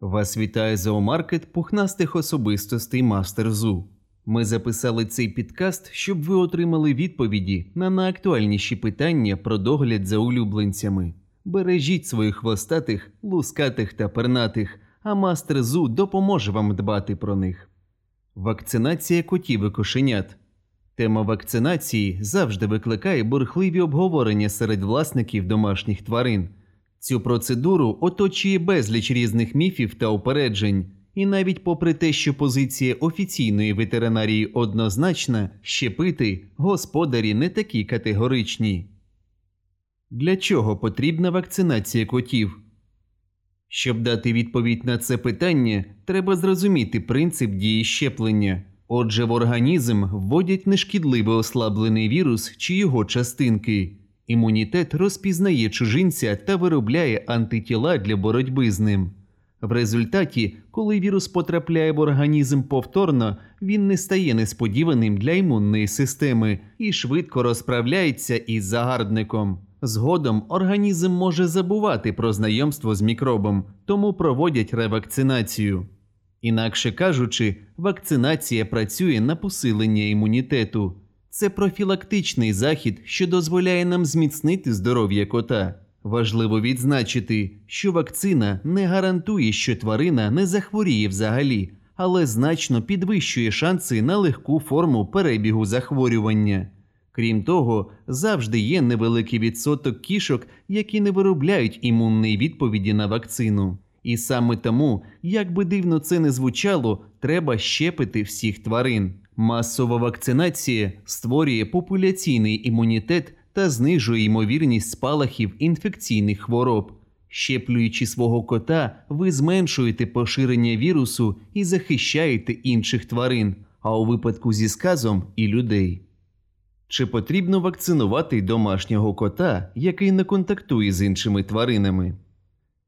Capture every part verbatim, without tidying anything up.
Вас вітає зоомаркет пухнастих особистостей MasterZoo. Ми записали цей підкаст, щоб ви отримали відповіді на найактуальніші питання про догляд за улюбленцями. Бережіть своїх хвостатих, лускатих та пернатих, а MasterZoo допоможе вам дбати про них. Вакцинація котів і кошенят. Тема вакцинації завжди викликає бурхливі обговорення серед власників домашніх тварин. Цю процедуру оточує безліч різних міфів та упереджень. І навіть попри те, що позиція офіційної ветеринарії однозначна, щепити господарі не такі категоричні. Для чого потрібна вакцинація котів? Щоб дати відповідь на це питання, треба зрозуміти принцип дії щеплення. Отже, в організм вводять нешкідливо ослаблений вірус чи його частинки. Імунітет розпізнає чужинця та виробляє антитіла для боротьби з ним. В результаті, коли вірус потрапляє в організм повторно, він не стає несподіваним для імунної системи і швидко розправляється із загарбником. Згодом організм може забувати про знайомство з мікробом, тому проводять ревакцинацію. Інакше кажучи, вакцинація працює на посилення імунітету. Це профілактичний захід, що дозволяє нам зміцнити здоров'я кота. Важливо відзначити, що вакцина не гарантує, що тварина не захворіє взагалі, але значно підвищує шанси на легку форму перебігу захворювання. Крім того, завжди є невеликий відсоток кішок, які не виробляють імунної відповіді на вакцину. І саме тому, як би дивно це не звучало, треба щепити всіх тварин. Масова вакцинація створює популяційний імунітет та знижує ймовірність спалахів інфекційних хвороб. Щеплюючи свого кота, ви зменшуєте поширення вірусу і захищаєте інших тварин, а у випадку зі сказом – і людей. Чи потрібно вакцинувати домашнього кота, який не контактує з іншими тваринами?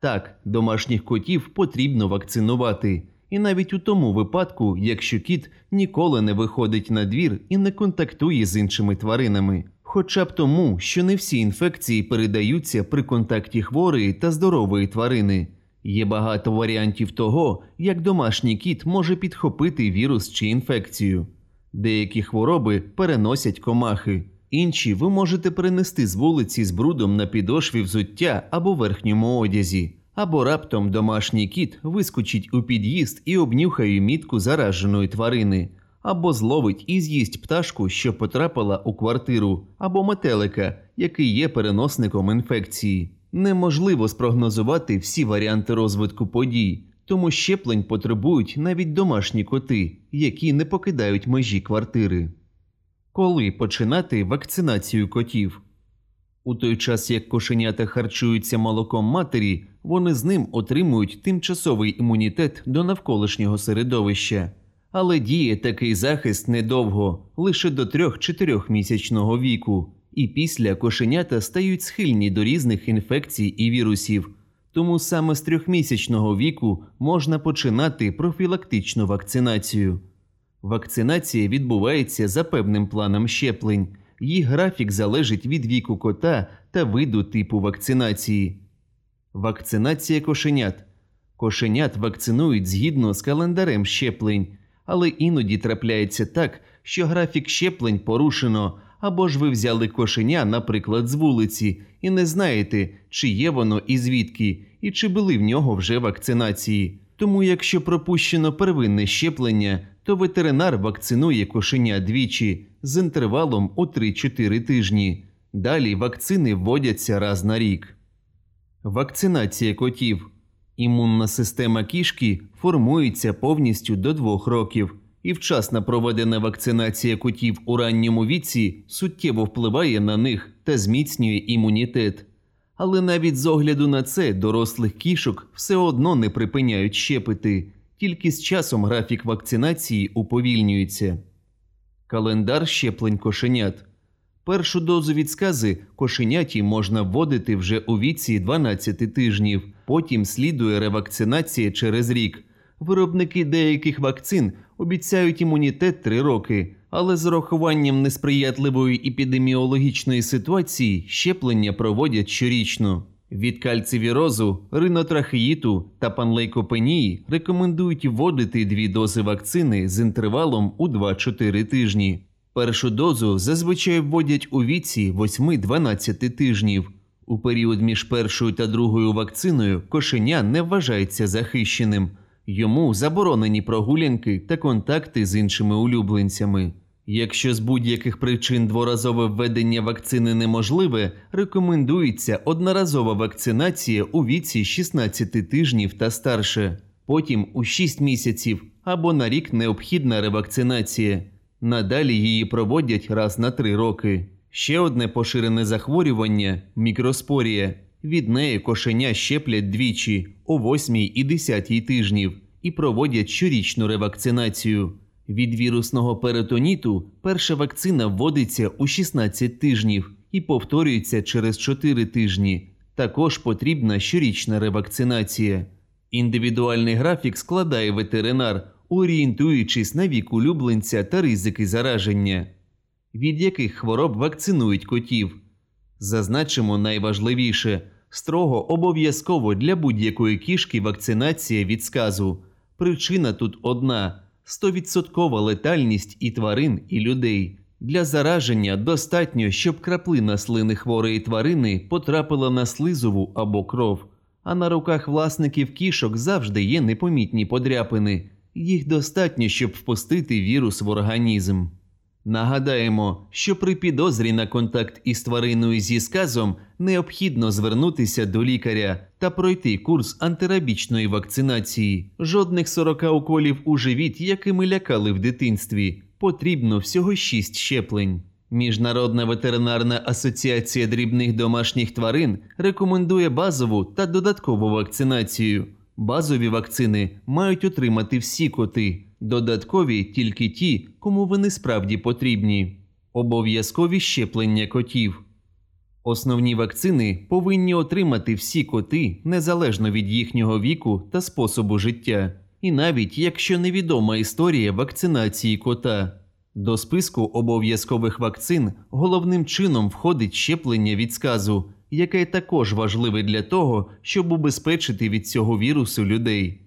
Так, домашніх котів потрібно вакцинувати. І навіть у тому випадку, якщо кіт ніколи не виходить на двір і не контактує з іншими тваринами. Хоча б тому, що не всі інфекції передаються при контакті хворої та здорової тварини. Є багато варіантів того, як домашній кіт може підхопити вірус чи інфекцію. Деякі хвороби переносять комахи, інші ви можете перенести з вулиці з брудом на підошві взуття або верхньому одязі. Або раптом домашній кіт вискочить у під'їзд і обнюхає мітку зараженої тварини. Або зловить і з'їсть пташку, що потрапила у квартиру, або метелика, який є переносником інфекції. Неможливо спрогнозувати всі варіанти розвитку подій, тому щеплень потребують навіть домашні коти, які не покидають межі квартири. Коли починати вакцинацію котів? У той час, як кошенята харчуються молоком матері, вони з ним отримують тимчасовий імунітет до навколишнього середовища. Але діє такий захист недовго, лише до трьох-чотирьохмісячного віку. І після кошенята стають схильні до різних інфекцій і вірусів. Тому саме з трьохмісячного віку можна починати профілактичну вакцинацію. Вакцинація відбувається за певним планом щеплень. Її графік залежить від віку кота та виду типу вакцинації. Вакцинація кошенят. Кошенят вакцинують згідно з календарем щеплень. Але іноді трапляється так, що графік щеплень порушено, або ж ви взяли кошеня, наприклад, з вулиці, і не знаєте, чи є воно і звідки, і чи були в нього вже вакцинації. Тому якщо пропущено первинне щеплення, то ветеринар вакцинує кошеня двічі, з інтервалом у три-чотири тижні. Далі вакцини вводяться раз на рік. Вакцинація котів. Імунна система кішки формується повністю до двох років, і вчасно проведена вакцинація котів у ранньому віці суттєво впливає на них та зміцнює імунітет. Але навіть з огляду на це дорослих кішок все одно не припиняють щепити, тільки з часом графік вакцинації уповільнюється. Календар щеплень кошенят. Першу дозу від скази кошеняті можна вводити вже у віці дванадцяти тижнів, потім слідує ревакцинація через рік. Виробники деяких вакцин обіцяють імунітет три роки, але з урахуванням несприятливої епідеміологічної ситуації щеплення проводять щорічно. Від кальцивірозу, ринотрахеїту та панлейкопенії рекомендують вводити дві дози вакцини з інтервалом у два-чотири тижні. Першу дозу зазвичай вводять у віці восьми-дванадцяти тижнів. У період між першою та другою вакциною кошеня не вважається захищеним. Йому заборонені прогулянки та контакти з іншими улюбленцями. Якщо з будь-яких причин дворазове введення вакцини неможливе, рекомендується одноразова вакцинація у віці шістнадцяти тижнів та старше. Потім у шість місяців або на рік необхідна ревакцинація. Надалі її проводять раз на три роки. Ще одне поширене захворювання – мікроспорія. Від неї кошеня щеплять двічі – у восьмій і десятій тижнів і проводять щорічну ревакцинацію. Від вірусного перитоніту перша вакцина вводиться у шістнадцять тижнів і повторюється через чотири тижні. Також потрібна щорічна ревакцинація. Індивідуальний графік складає ветеринар, орієнтуючись на вік улюбленця та ризики зараження. Від яких хвороб вакцинують котів? Зазначимо найважливіше. Строго обов'язково для будь-якої кішки вакцинація від сказу. Причина тут одна – сто відсоткова летальність і тварин, і людей. Для зараження достатньо, щоб краплина слини хворої тварини потрапила на слизову або кров. А на руках власників кішок завжди є непомітні подряпини. Їх достатньо, щоб впустити вірус в організм. Нагадаємо, що при підозрі на контакт із твариною зі сказом необхідно звернутися до лікаря та пройти курс антирабічної вакцинації. Жодних сорока уколів у живіт, якими лякали в дитинстві. Потрібно всього шість щеплень. Міжнародна ветеринарна асоціація дрібних домашніх тварин рекомендує базову та додаткову вакцинацію. Базові вакцини мають отримати всі коти. Додаткові – тільки ті, кому вони справді потрібні. Обов'язкові щеплення котів. Основні вакцини повинні отримати всі коти, незалежно від їхнього віку та способу життя. І навіть якщо невідома історія вакцинації кота. До списку обов'язкових вакцин головним чином входить щеплення від сказу, яке також важливе для того, щоб убезпечити від цього вірусу людей.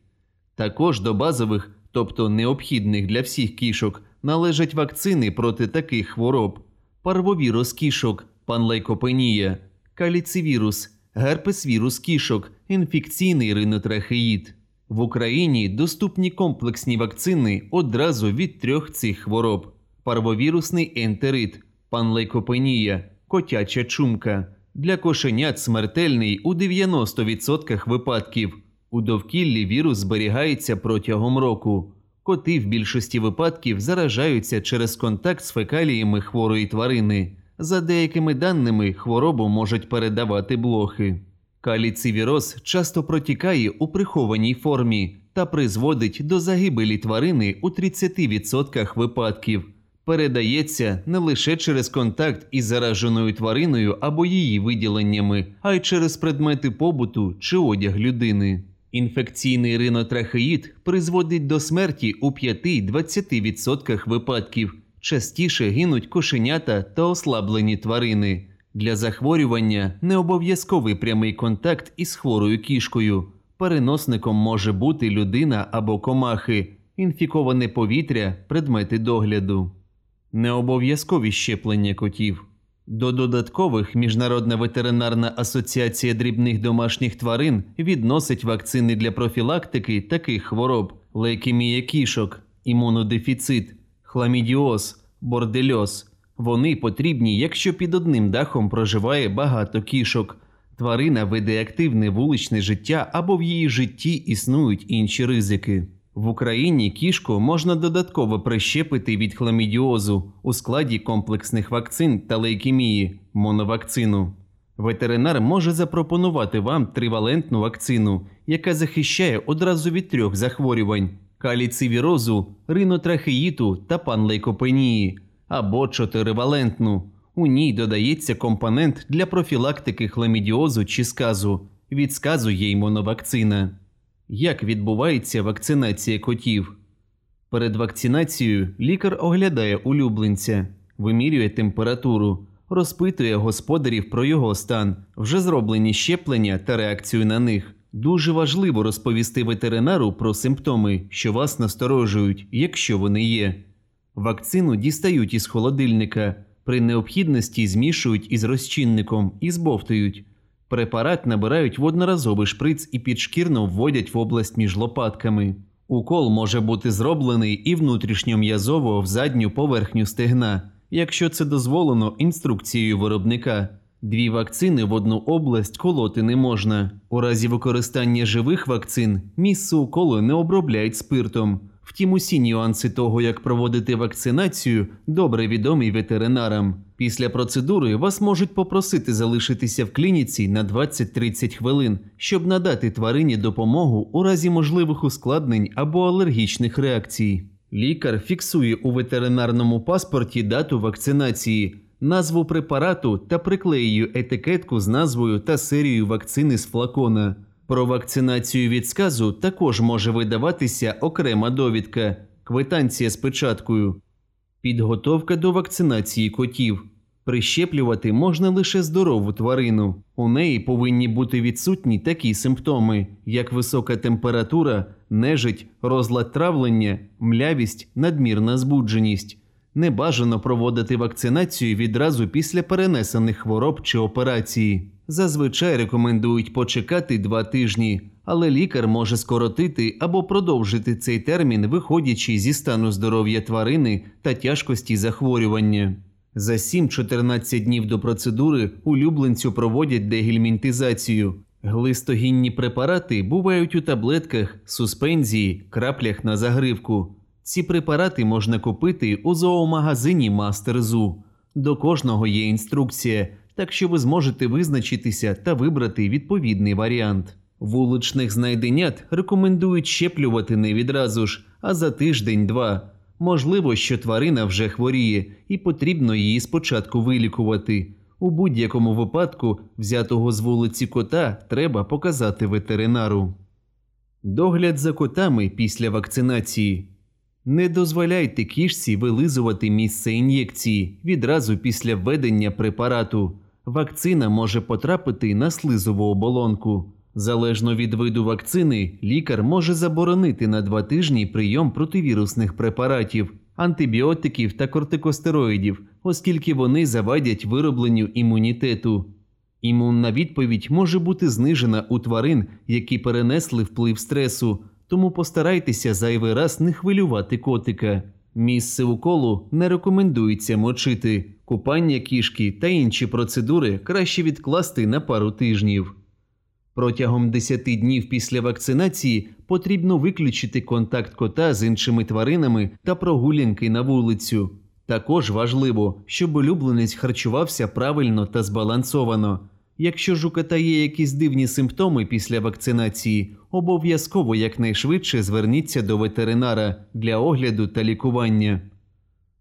Також до базових, тобто необхідних для всіх кішок, належать вакцини проти таких хвороб: парвовірус кішок, панлейкопенія, каліцивірус, герпесвірус кішок, інфекційний ринотрахеїд. В Україні доступні комплексні вакцини одразу від трьох цих хвороб: парвовірусний ентерит, панлейкопенія, котяча чумка. Для кошенят смертельний у дев'яноста відсотках випадків. У довкіллі вірус зберігається протягом року. Коти в більшості випадків заражаються через контакт з фекаліями хворої тварини. За деякими даними, хворобу можуть передавати блохи. Каліцивіроз часто протікає у прихованій формі та призводить до загибелі тварини у тридцяти відсотках випадків. Передається не лише через контакт із зараженою твариною або її виділеннями, а й через предмети побуту чи одяг людини. Інфекційний ринотрахеїд призводить до смерті у п'яти-двадцяти відсотках випадків. Частіше гинуть кошенята та ослаблені тварини. Для захворювання необов'язковий прямий контакт із хворою кішкою. Переносником може бути людина або комахи, інфіковане повітря, предмети догляду. Необов'язкові щеплення котів. До додаткових Міжнародна ветеринарна асоціація дрібних домашніх тварин відносить вакцини для профілактики таких хвороб: лейкемія кішок, імунодефіцит, хламідіоз, бордельоз. Вони потрібні, якщо під одним дахом проживає багато кішок, тварина веде активне вуличне життя або в її житті існують інші ризики. В Україні кішку можна додатково прищепити від хламідіозу у складі комплексних вакцин та лейкемії – моновакцину. Ветеринар може запропонувати вам тривалентну вакцину, яка захищає одразу від трьох захворювань – каліцивірозу, ринотрахеїту та панлейкопенії, або чотиривалентну. У ній додається компонент для профілактики хламідіозу чи сказу. Від сказу є й моновакцина. Як відбувається вакцинація котів? Перед вакцинацією лікар оглядає улюбленця, вимірює температуру, розпитує господарів про його стан, вже зроблені щеплення та реакцію на них. Дуже важливо розповісти ветеринару про симптоми, що вас насторожують, якщо вони є. Вакцину дістають із холодильника, при необхідності змішують із розчинником і збовтують. Препарат набирають в одноразовий шприц і підшкірно вводять в область між лопатками. Укол може бути зроблений і внутрішньом'язово в задню поверхню стегна, якщо це дозволено інструкцією виробника. Дві вакцини в одну область колоти не можна. У разі використання живих вакцин місце уколу не обробляють спиртом. Втім, усі нюанси того, як проводити вакцинацію, добре відомі ветеринарам. Після процедури вас можуть попросити залишитися в клініці на двадцять-тридцять хвилин, щоб надати тварині допомогу у разі можливих ускладнень або алергічних реакцій. Лікар фіксує у ветеринарному паспорті дату вакцинації, назву препарату та приклеює етикетку з назвою та серією вакцини з флакона. Про вакцинацію від сказу також може видаватися окрема довідка – квитанція з печаткою. Підготовка до вакцинації котів. Прищеплювати можна лише здорову тварину. У неї повинні бути відсутні такі симптоми, як висока температура, нежить, розлад травлення, млявість, надмірна збудженість. Не бажано проводити вакцинацію відразу після перенесених хвороб чи операції. Зазвичай рекомендують почекати два тижні, але лікар може скоротити або продовжити цей термін, виходячи зі стану здоров'я тварини та тяжкості захворювання. За сім-чотирнадцять днів до процедури улюбленцю проводять дегельмінтизацію. Глистогінні препарати бувають у таблетках, суспензії, краплях на загривку. Ці препарати можна купити у зоомагазині MasterZoo. До кожного є інструкція, так що ви зможете визначитися та вибрати відповідний варіант. Вуличних знайденят рекомендують щеплювати не відразу ж, а за тиждень-два. Можливо, що тварина вже хворіє і потрібно її спочатку вилікувати. У будь-якому випадку взятого з вулиці кота треба показати ветеринару. Догляд за котами після вакцинації. Не дозволяйте кішці вилизувати місце ін'єкції відразу після введення препарату. Вакцина може потрапити на слизову оболонку. Залежно від виду вакцини, лікар може заборонити на два тижні прийом противірусних препаратів, антибіотиків та кортикостероїдів, оскільки вони завадять виробленню імунітету. Імунна відповідь може бути знижена у тварин, які перенесли вплив стресу, тому постарайтеся зайвий раз не хвилювати котика. Місце уколу не рекомендується мочити. Купання кішки та інші процедури краще відкласти на пару тижнів. Протягом десяти днів після вакцинації потрібно виключити контакт кота з іншими тваринами та прогулянки на вулицю. Також важливо, щоб улюбленець харчувався правильно та збалансовано. Якщо ж у кота є якісь дивні симптоми після вакцинації, обов'язково якнайшвидше зверніться до ветеринара для огляду та лікування.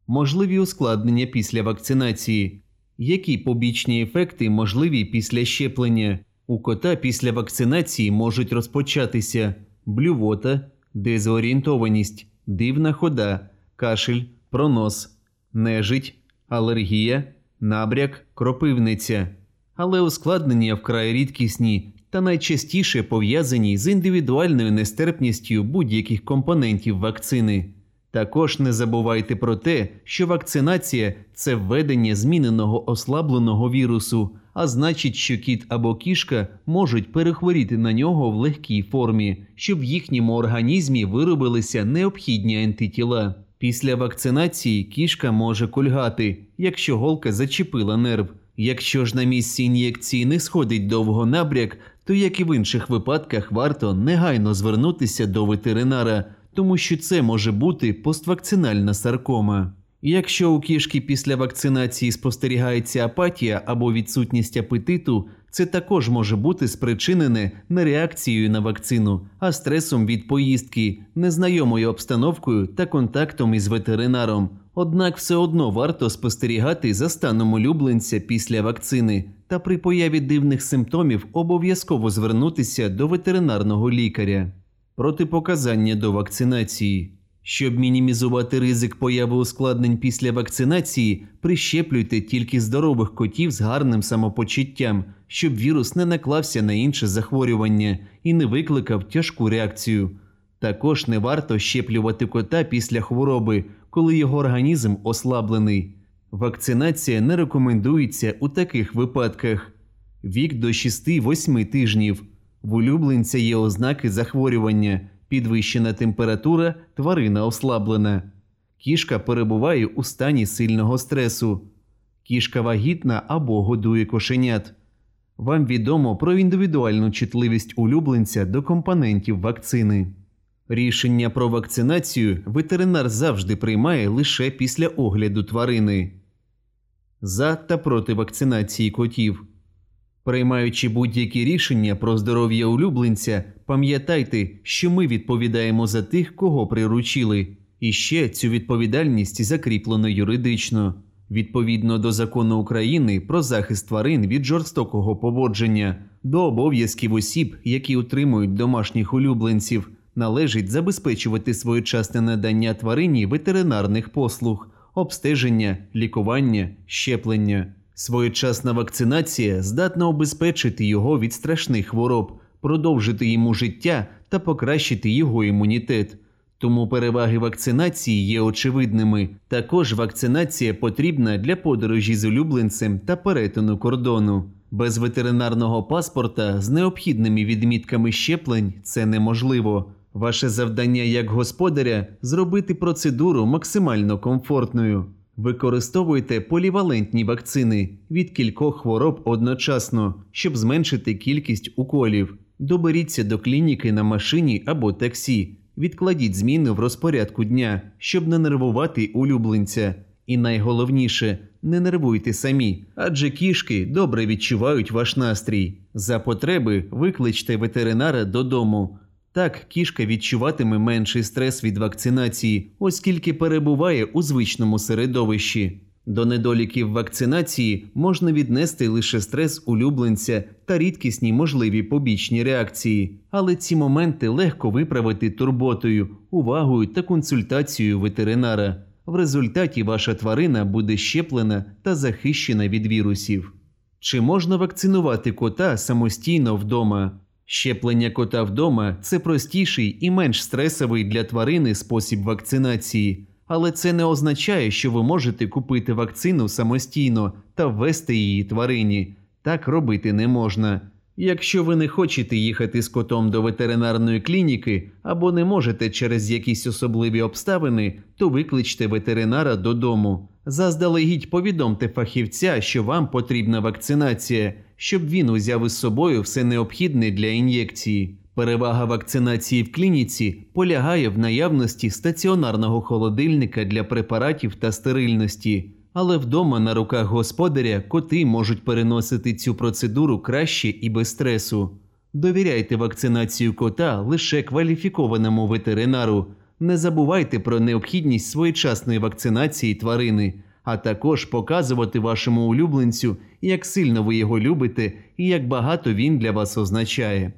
Можливі ускладнення після вакцинації. Які побічні ефекти можливі після щеплення? У кота після вакцинації можуть розпочатися блювота, дезорієнтованість, дивна хода, кашель, пронос, нежить, алергія, набряк, кропивниця. Але ускладнення вкрай рідкісні та найчастіше пов'язані з індивідуальною нестерпністю будь-яких компонентів вакцини. Також не забувайте про те, що вакцинація – це введення зміненого ослабленого вірусу, а значить, що кіт або кішка можуть перехворіти на нього в легкій формі, щоб в їхньому організмі виробилися необхідні антитіла. Після вакцинації кішка може кульгати, якщо голка зачепила нерв. Якщо ж на місці ін'єкції не сходить довго набряк, то, як і в інших випадках, варто негайно звернутися до ветеринара, тому що це може бути поствакцинальна саркома. Якщо у кішки після вакцинації спостерігається апатія або відсутність апетиту, це також може бути спричинене не реакцією на вакцину, а стресом від поїздки, незнайомою обстановкою та контактом із ветеринаром. Однак все одно варто спостерігати за станом улюбленця після вакцини та при появі дивних симптомів обов'язково звернутися до ветеринарного лікаря. Протипоказання до вакцинації. Щоб мінімізувати ризик появи ускладнень після вакцинації, прищеплюйте тільки здорових котів з гарним самопочуттям, щоб вірус не наклався на інше захворювання і не викликав тяжку реакцію. Також не варто щеплювати кота після хвороби, коли його організм ослаблений. Вакцинація не рекомендується у таких випадках. Вік до шести-восьми тижнів. В улюбленця є ознаки захворювання – підвищена температура, тварина ослаблена. Кішка перебуває у стані сильного стресу. Кішка вагітна або годує кошенят. Вам відомо про індивідуальну чутливість улюбленця до компонентів вакцини. Рішення про вакцинацію ветеринар завжди приймає лише після огляду тварини. За та проти вакцинації котів. Приймаючи будь-які рішення про здоров'я улюбленця, пам'ятайте, що ми відповідаємо за тих, кого приручили. І ще цю відповідальність закріплено юридично. Відповідно до Закону України про захист тварин від жорстокого поводження, до обов'язків осіб, які утримують домашніх улюбленців, належить забезпечувати своєчасне надання тварині ветеринарних послуг, обстеження, лікування, щеплення. Своєчасна вакцинація здатна обезпечити його від страшних хвороб, продовжити йому життя та покращити його імунітет. Тому переваги вакцинації є очевидними. Також вакцинація потрібна для подорожі з улюбленцем та перетину кордону. Без ветеринарного паспорта з необхідними відмітками щеплень це неможливо. Ваше завдання як господаря – зробити процедуру максимально комфортною. Використовуйте полівалентні вакцини від кількох хвороб одночасно, щоб зменшити кількість уколів. Доберіться до клініки на машині або таксі. Відкладіть зміни в розпорядку дня, щоб не нервувати улюбленця. І найголовніше – не нервуйте самі, адже кішки добре відчувають ваш настрій. За потреби викличте ветеринара додому. Так, кішка відчуватиме менший стрес від вакцинації, оскільки перебуває у звичному середовищі. До недоліків вакцинації можна віднести лише стрес улюбленця та рідкісні можливі побічні реакції. Але ці моменти легко виправити турботою, увагою та консультацією ветеринара. В результаті ваша тварина буде щеплена та захищена від вірусів. Чи можна вакцинувати кота самостійно вдома? Щеплення кота вдома – це простіший і менш стресовий для тварини спосіб вакцинації. Але це не означає, що ви можете купити вакцину самостійно та ввести її тварині. Так робити не можна. Якщо ви не хочете їхати з котом до ветеринарної клініки або не можете через якісь особливі обставини, то викличте ветеринара додому. Заздалегідь повідомте фахівця, що вам потрібна вакцинація, щоб він узяв із собою все необхідне для ін'єкції. Перевага вакцинації в клініці полягає в наявності стаціонарного холодильника для препаратів та стерильності. Але вдома на руках господаря коти можуть переносити цю процедуру краще і без стресу. Довіряйте вакцинацію кота лише кваліфікованому ветеринару. Не забувайте про необхідність своєчасної вакцинації тварини, а також показувати вашому улюбленцю, як сильно ви його любите і як багато він для вас означає.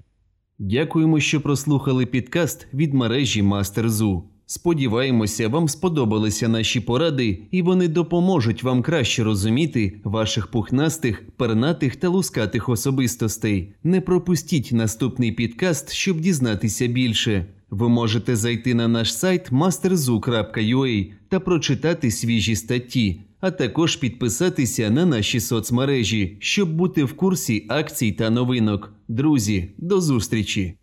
Дякуємо, що прослухали підкаст від мережі MasterZoo. Сподіваємося, вам сподобалися наші поради, і вони допоможуть вам краще розуміти ваших пухнастих, пернатих та лускатих особистостей. Не пропустіть наступний підкаст, щоб дізнатися більше. Ви можете зайти на наш сайт мастерзу крапка ю а та прочитати свіжі статті, а також підписатися на наші соцмережі, щоб бути в курсі акцій та новинок. Друзі, до зустрічі!